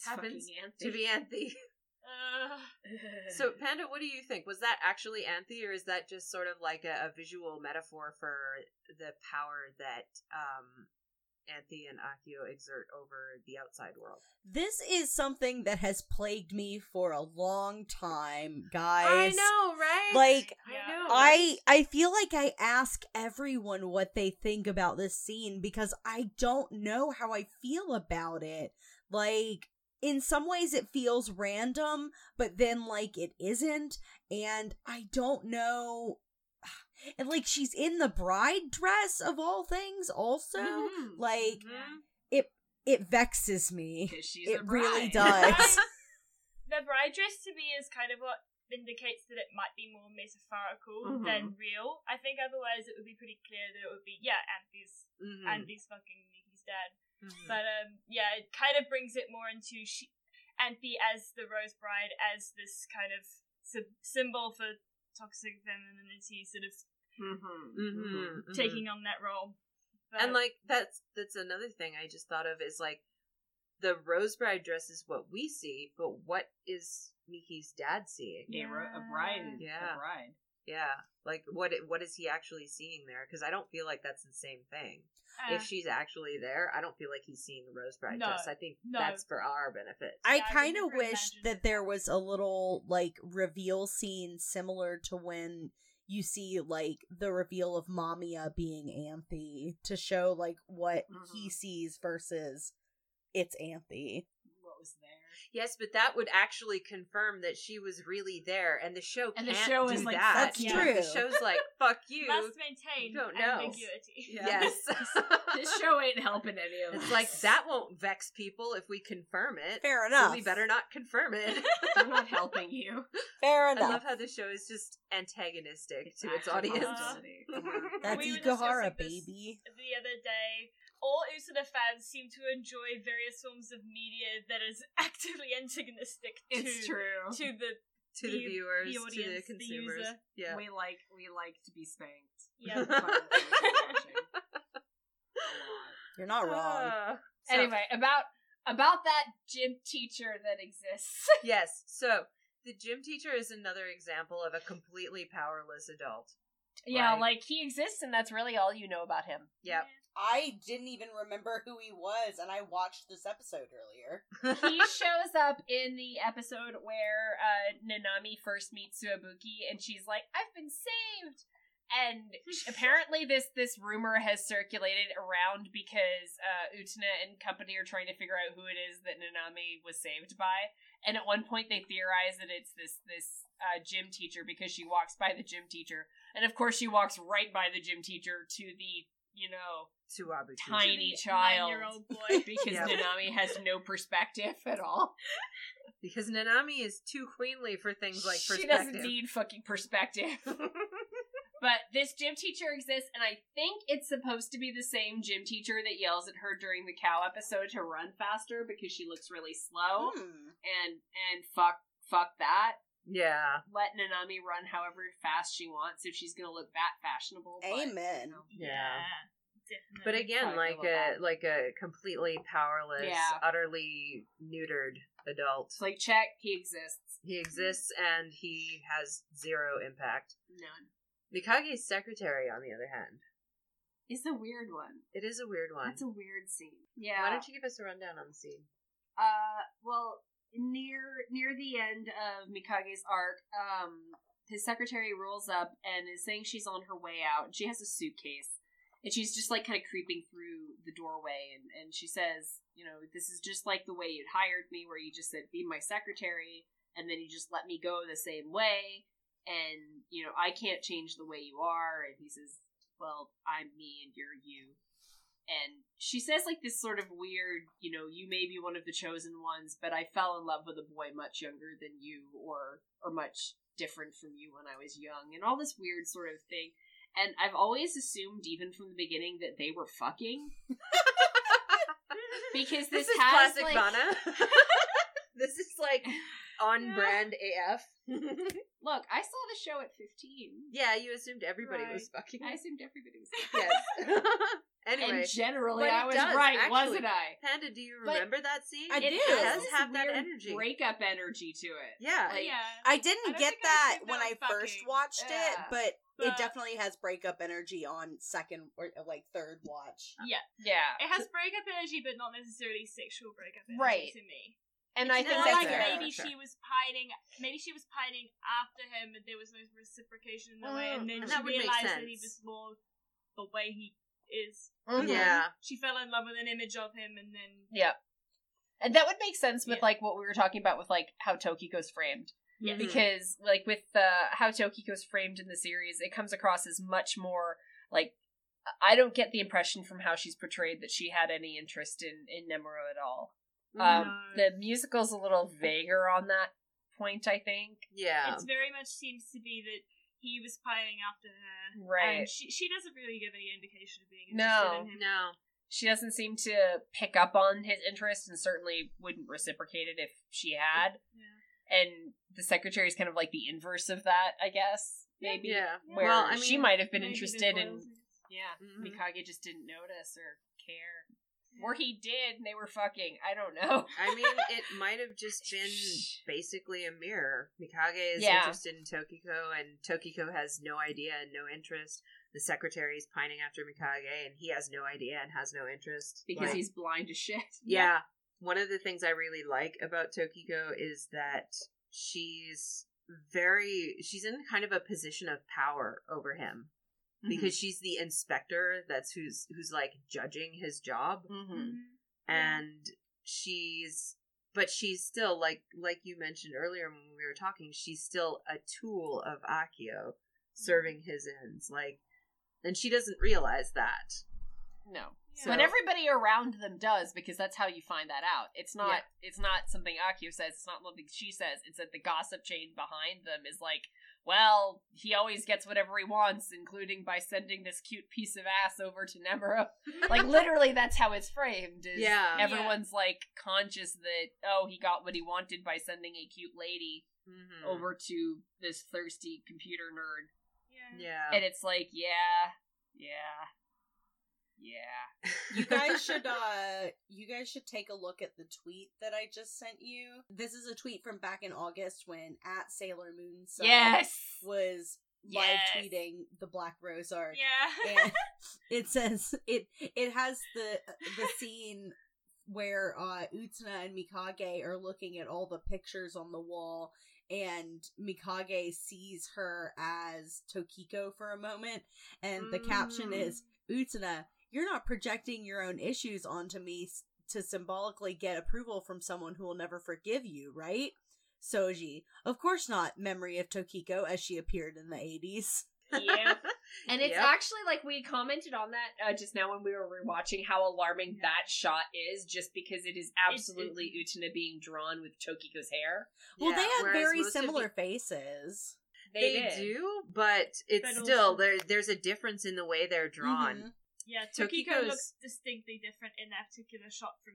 happens to be Anthy. So, Panda, what do you think? Was that actually Anthy, or is that just sort of like a visual metaphor for the power that Anthy and Akio exert over the outside world? This is something that has plagued me for a long time, guys. I know, right? Like, I feel like I ask everyone what they think about this scene, because I don't know how I feel about it. Like, in some ways it feels random, but then, like, it isn't, and I don't know, and, like, she's in the bride dress, of all things, also, like, it vexes me. It really does. The bride dress, to me, is kind of what indicates that it might be more metaphorical than real. I think otherwise it would be pretty clear that it would be, Anthy's fucking Miki's dad. Mm-hmm. But, it kind of brings it more into Anthy as the Rose Bride, as this kind of symbol for toxic femininity, sort of taking on that role. But, and, like, that's another thing I just thought of is, like, the Rose Bride dress is what we see, but what is Miki's dad seeing? Yeah, a bride. Yeah. A bride. Yeah, like, what is he actually seeing there? Because I don't feel like that's the same thing. If she's actually there, I don't feel like he's seeing the Rose Bride dress. I think that's for our benefit. I kind of wish that there was a little, like, reveal scene similar to when you see, like, the reveal of Mamiya being Anthy to show, like, what he sees versus it's Anthy. What was there? Yes, but that would actually confirm that she was really there, and the show and can't the show do is like, that. That's true. The show's like, fuck you. Must maintain ambiguity. Yeah. Yes. This show ain't helping any of us. It's like, that won't vex people if we confirm it. Fair enough. So we better not confirm it. I'm not helping you. Fair enough. I love how the show is just antagonistic it's to its audience. That's we Ikuhara, baby. The other day, all Utena fans seem to enjoy various forms of media that is actively antagonistic to the viewers, the audience, to the consumers. The user. Yeah. We like to be spanked. Yeah. You're not wrong. So, anyway, about that gym teacher that exists. Yes. So the gym teacher is another example of a completely powerless adult. Yeah, right? Like, he exists, and that's really all you know about him. Yep. Yeah. I didn't even remember who he was, and I watched this episode earlier. He shows up in the episode where Nanami first meets Tsuwabuki, and she's like, I've been saved! And apparently this rumor has circulated around because Utena and company are trying to figure out who it is that Nanami was saved by. And at one point they theorize that it's this gym teacher because she walks by the gym teacher. And of course she walks right by the gym teacher to the Tsuwabuki. Tiny child, 9-year-old boy, because Nanami has no perspective at all. Because Nanami is too queenly for things like perspective. She doesn't need fucking perspective. But this gym teacher exists, and I think it's supposed to be the same gym teacher that yells at her during the cow episode to run faster because she looks really slow. And fuck that. Yeah. Let Nanami run however fast she wants if she's gonna look that fashionable. Amen. Yeah. But again, like a completely powerless, utterly neutered adult. It's like, check, he exists. He exists, and he has zero impact. None. Mikage's secretary, on the other hand, is a weird one. It is a weird one. That's a weird scene. Yeah. Why don't you give us a rundown on the scene? Well, Near the end of Mikage's arc, his secretary rolls up and is saying she's on her way out. She has a suitcase, and she's just, like, kind of creeping through the doorway, and she says, this is just like the way you'd hired me, where you just said, be my secretary, and then you just let me go the same way, and, I can't change the way you are, and he says, well, I'm me and you're you. And she says, like, this sort of weird, you may be one of the chosen ones, but I fell in love with a boy much younger than you or much different from you when I was young, and all this weird sort of thing. And I've always assumed, even from the beginning, that they were fucking. Because this is has, classic, like... Vana. This is, like, on-brand AF. Look, I saw the show at 15. Yeah, you assumed everybody was fucking. I assumed everybody was fucking. Yes. Anyway, and generally, I was right, actually, wasn't I? Panda, do you remember that scene? I do. It does have that energy, breakup energy to it. Yeah, I didn't get that when I first watched it, but it definitely has breakup energy on second or like third watch. Yeah. It has breakup energy, but not necessarily sexual breakup energy to me. And it's I think that's like fair. Maybe she was pining after him, and there was no reciprocation in the way, and then she realized that he was more the way he is. Mm-hmm. Yeah, she fell in love with an image of him, and then and that would make sense with like what we were talking about with like how Tokiko's framed. Yes. Because like with how Tokiko's framed in the series, it comes across as much more like, I don't get the impression from how she's portrayed that she had any interest in Nemuro at all. No. The musical's a little vaguer on that point, I think. Yeah, it very much seems to be that he was pining after her, right? And she doesn't really give any indication of being interested in him. No, she doesn't seem to pick up on his interest, and certainly wouldn't reciprocate it if she had. Yeah. And the secretary's kind of like the inverse of that, I guess. Maybe, yeah. Where she might have been interested in, Mikage just didn't notice or care. Or he did, and they were fucking. I don't know. I mean, it might have just been basically a mirror. Mikage is interested in Tokiko, and Tokiko has no idea and no interest. The secretary is pining after Mikage, and he has no idea and has no interest. Because he's blind as shit. Yeah. One of the things I really like about Tokiko is that she's very, she's in kind of a position of power over him, because she's the inspector that's who's like judging his job. And she's still like you mentioned earlier when we were talking, she's still a tool of Akio serving his ends, like, and she doesn't realize that. No. Yeah. So, but everybody around them does, because that's how you find that out. It's not it's not something Akio says, it's not something she says, it's that the gossip chain behind them is like, well, he always gets whatever he wants, including by sending this cute piece of ass over to Nemuro. Like, literally, that's how it's framed. Is everyone's, like, conscious that, oh, he got what he wanted by sending a cute lady over to this thirsty computer nerd. Yeah. And it's like, yeah. You guys should take a look at the tweet that I just sent you. This is a tweet from back in August when @SailorMoonSun was live tweeting the Black Rose arc. Yeah. And it says it has the scene where Utena and Mikage are looking at all the pictures on the wall, and Mikage sees her as Tokiko for a moment, and the caption is, "Utena, you're not projecting your own issues onto me to symbolically get approval from someone who will never forgive you, right? Soji, of course not. Memory of Tokiko as she appeared in the 80s. Yeah. And it's actually, like, we commented on that just now when we were rewatching, how alarming that shot is, just because it is absolutely Utena being drawn with Tokiko's hair. Well, they have very similar faces. They do, but it's still, there's a difference in the way they're drawn. Yeah, Tokiko looks distinctly different in that particular shot from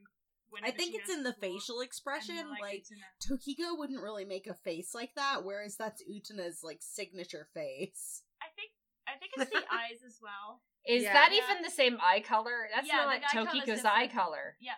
when I think it's in the facial expression. Like Tokiko wouldn't really make a face like that, whereas that's Utena's, like, signature face. I think it's the eyes as well. Is that even the same eye color? That's not Tokiko's eye color. Yeah.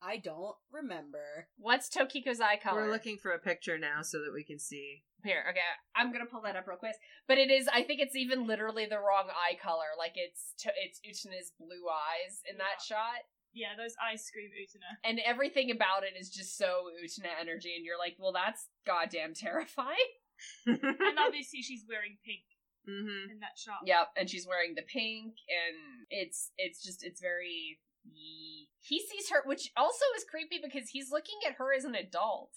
I don't remember. What's Tokiko's eye color? We're looking for a picture now so that we can see. Here, okay, I'm gonna pull that up real quick. But it is, I think it's even literally the wrong eye color. Like, it's Utena's blue eyes in that shot. Yeah, those eyes scream Utena. And everything about it is just so Utena energy, and you're like, well, that's goddamn terrifying. And obviously she's wearing pink. In that shot. Yep, and she's wearing the pink, and it's very... He sees her, which also is creepy because he's looking at her as an adult.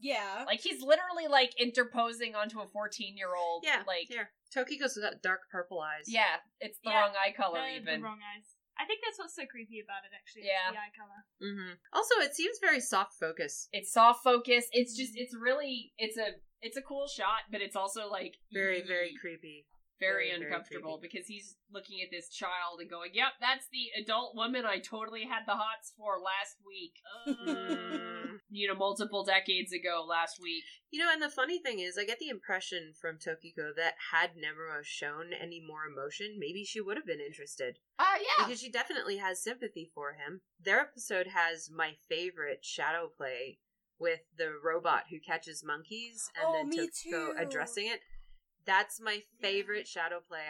Yeah. Like, he's literally, like, interposing onto a 14-year-old. Yeah, like... Yeah. Tokiko's got dark purple eyes. Yeah, it's the wrong eye color, even. The wrong eyes. I think that's what's so creepy about it, actually. Yeah. The eye color. Also, it seems very soft focus. It's soft focus. It's just, it's really, it's a cool shot, but it's also, like... Very, very creepy. Very, very uncomfortable, very, because he's looking at this child and going, yep, that's the adult woman I totally had the hots for last week. You know, multiple decades ago last week. You know, and the funny thing is, I get the impression from Tokiko that had Nemuro shown any more emotion, maybe she would have been interested. Yeah. Because she definitely has sympathy for him. Their episode has my favorite shadow play with the robot who catches monkeys, and then Tokiko addressing it. That's my favorite shadow play.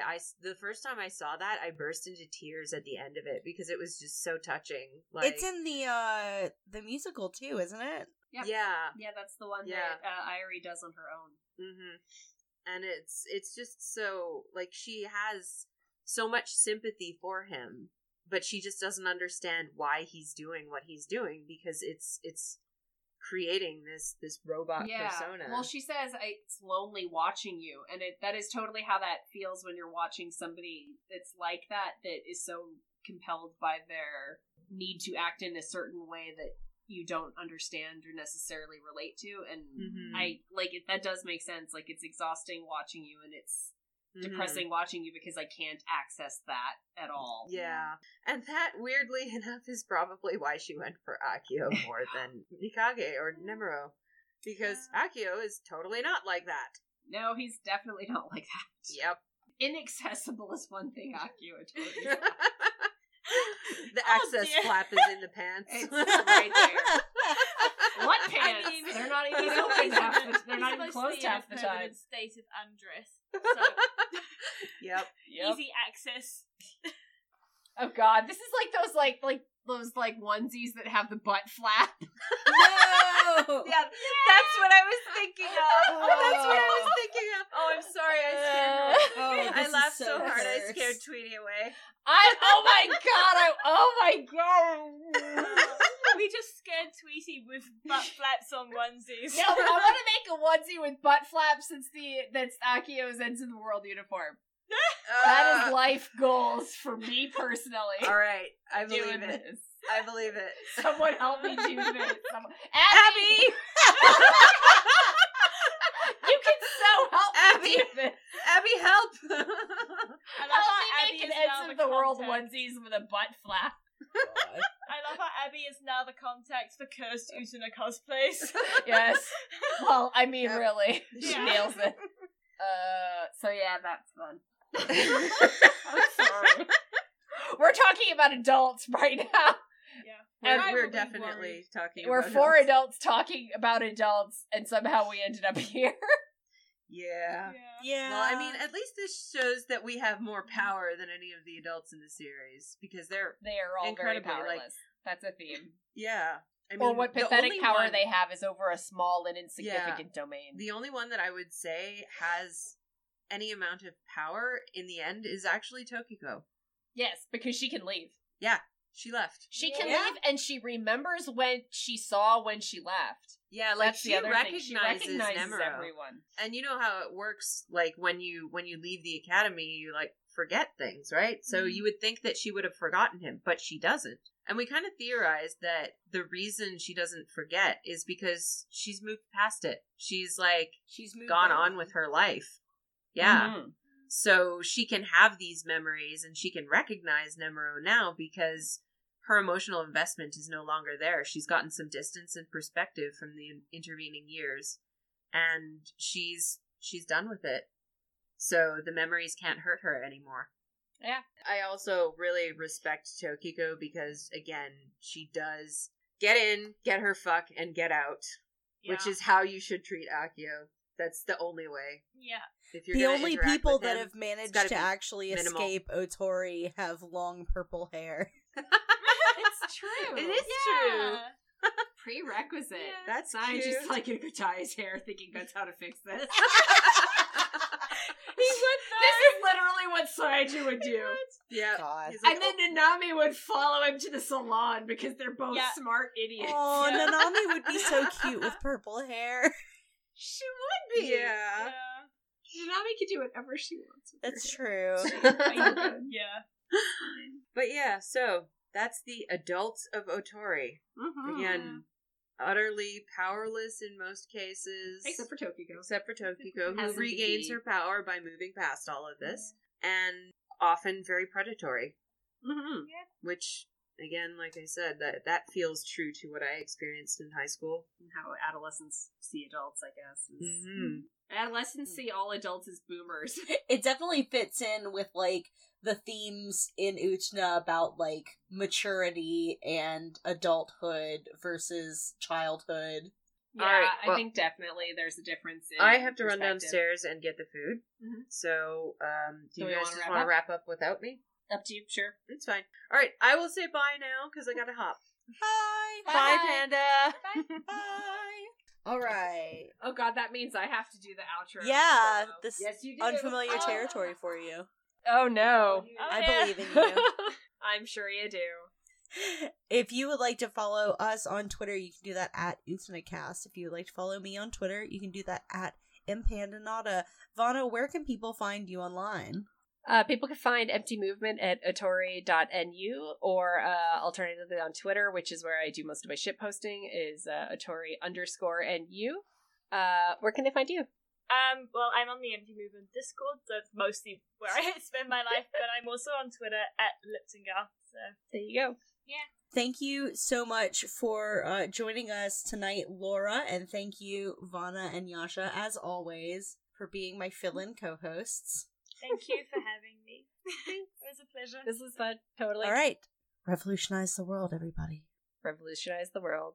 The first time I saw that, I burst into tears at the end of it because it was just so touching. Like, it's in the musical too, isn't it? Yep. Yeah. Yeah, that's the one that Irie does on her own. And it's just so, like, she has so much sympathy for him, but she just doesn't understand why he's doing what he's doing, because it's creating this robot persona. Well, she says, it's lonely watching you, and that is totally how that feels when you're watching somebody that's like that is so compelled by their need to act in a certain way that you don't understand or necessarily relate to, and I, like, it, that does make sense. Like, it's exhausting watching you, and it's depressing watching you because I can't access that at all. Yeah. And that, weirdly enough, is probably why she went for Akio more than Mikage or Nemuro. Because Akio is totally not like that. No, he's definitely not like that. Yep. Inaccessible is one thing Akio totally is. The access flap is in the pants. It's right there. What pants? I mean, they're not even open half the, they're not even closed half the time. State of undress. So. Yep. Easy access. Oh God, this is like those onesies that have the butt flap. No. Yeah, that's what I was thinking of. Oh, I'm sorry. I scared. I laughed so hard. I scared Tweety away. Oh my god. We just scared Tweety with butt flaps on onesies. No, but I want to make a onesie with butt flaps that's Akio's Ends of the World uniform. That is life goals for me personally. All right, I believe doing it. This. I believe it. Someone help me do this. Abby! You can so help Abby me do this. Abby, help! I love how Abby is now the world onesies with a butt flap. I love how Abby is now the contact for cursed Utena cosplays. Yes. Well, I mean, really. She nails it. So yeah, that's fun. I'm sorry. We're talking about adults right now. Yeah, we're definitely talking. We're about four adults talking about adults, and somehow we ended up here. Yeah. Well, I mean, at least this shows that we have more power than any of the adults in the series because they are all very powerless. Like, that's a theme. Yeah. I mean, or what pathetic power they have is over a small and insignificant domain. The only one that I would say has any amount of power in the end is actually Tokiko. Yes, because she can leave. Yeah, she left. She can leave, and she remembers when she saw when she left. Yeah, like that's the other thing. She recognizes everyone. And you know how it works, like, when you leave the academy, you, like, forget things, right? So you would think that she would have forgotten him, but she doesn't. And we kind of theorized that the reason she doesn't forget is because she's moved past it. She's, like, gone on with her life. Yeah. Mm-hmm. So she can have these memories and she can recognize Nemuro now because her emotional investment is no longer there. She's gotten some distance and perspective from the intervening years and she's done with it. So the memories can't hurt her anymore. Yeah. I also really respect Tokiko because, again, she does get in, get her fuck, and get out, which is how you should treat Akio. That's the only way. Yeah. If you're the only people that have managed to actually escape Ohtori have long purple hair. It's true. It is true. Prerequisite. Yeah. That's cute. I just like a good tie his hair thinking that's how to fix this. This is literally what Saiji would do. Yeah. Like, and then Nanami would follow him to the salon because they're both smart idiots. Oh, Nanami would be so cute with purple hair. She would be. Yeah. Nanami can do whatever she wants. That's true. But yeah, so that's the adults of Ohtori. Mm-hmm. Again, utterly powerless in most cases. Except for Tokiko, who regains her power by moving past all of this. And often very predatory. Mm-hmm. Yeah. Which, again, like I said, that feels true to what I experienced in high school. And how adolescents see adults, I guess. Adolescents see all adults as boomers. It definitely fits in with, like, the themes in Utena about, like, maturity and adulthood versus childhood. Yeah, right, well, I think definitely there's a difference in I have to run downstairs and get the food. Mm-hmm. So, do you guys just want to wrap up without me? Up to you, sure. It's fine. All right, I will say bye now, because I gotta hop. Bye! Bye, Panda! Bye! Bye! All right. Oh god, that means I have to do the outro. Yeah, solo. This yes, you do. Unfamiliar territory for you. Oh no. I believe in you. I'm sure you do. If you would like to follow us on Twitter, you can do that at UtenaCast. If you would like to follow me on Twitter, you can do that at Impandanata. Vana, where can people find you online? People can find Empty Movement at ohtori.nu or alternatively on Twitter, which is where I do most of my shit posting, is ohtori_nu. Where can they find you? Well, I'm on the Empty Movement Discord. That's mostly where I spend my life, but I'm also on Twitter at Liptongar. So there you go. Yeah. Thank you so much for joining us tonight, Laura, and thank you, Vana and Yasha, as always, for being my fill-in co-hosts. Thank you for having me. It was a pleasure. This was fun. Totally. All right. Revolutionize the world, everybody. Revolutionize the world.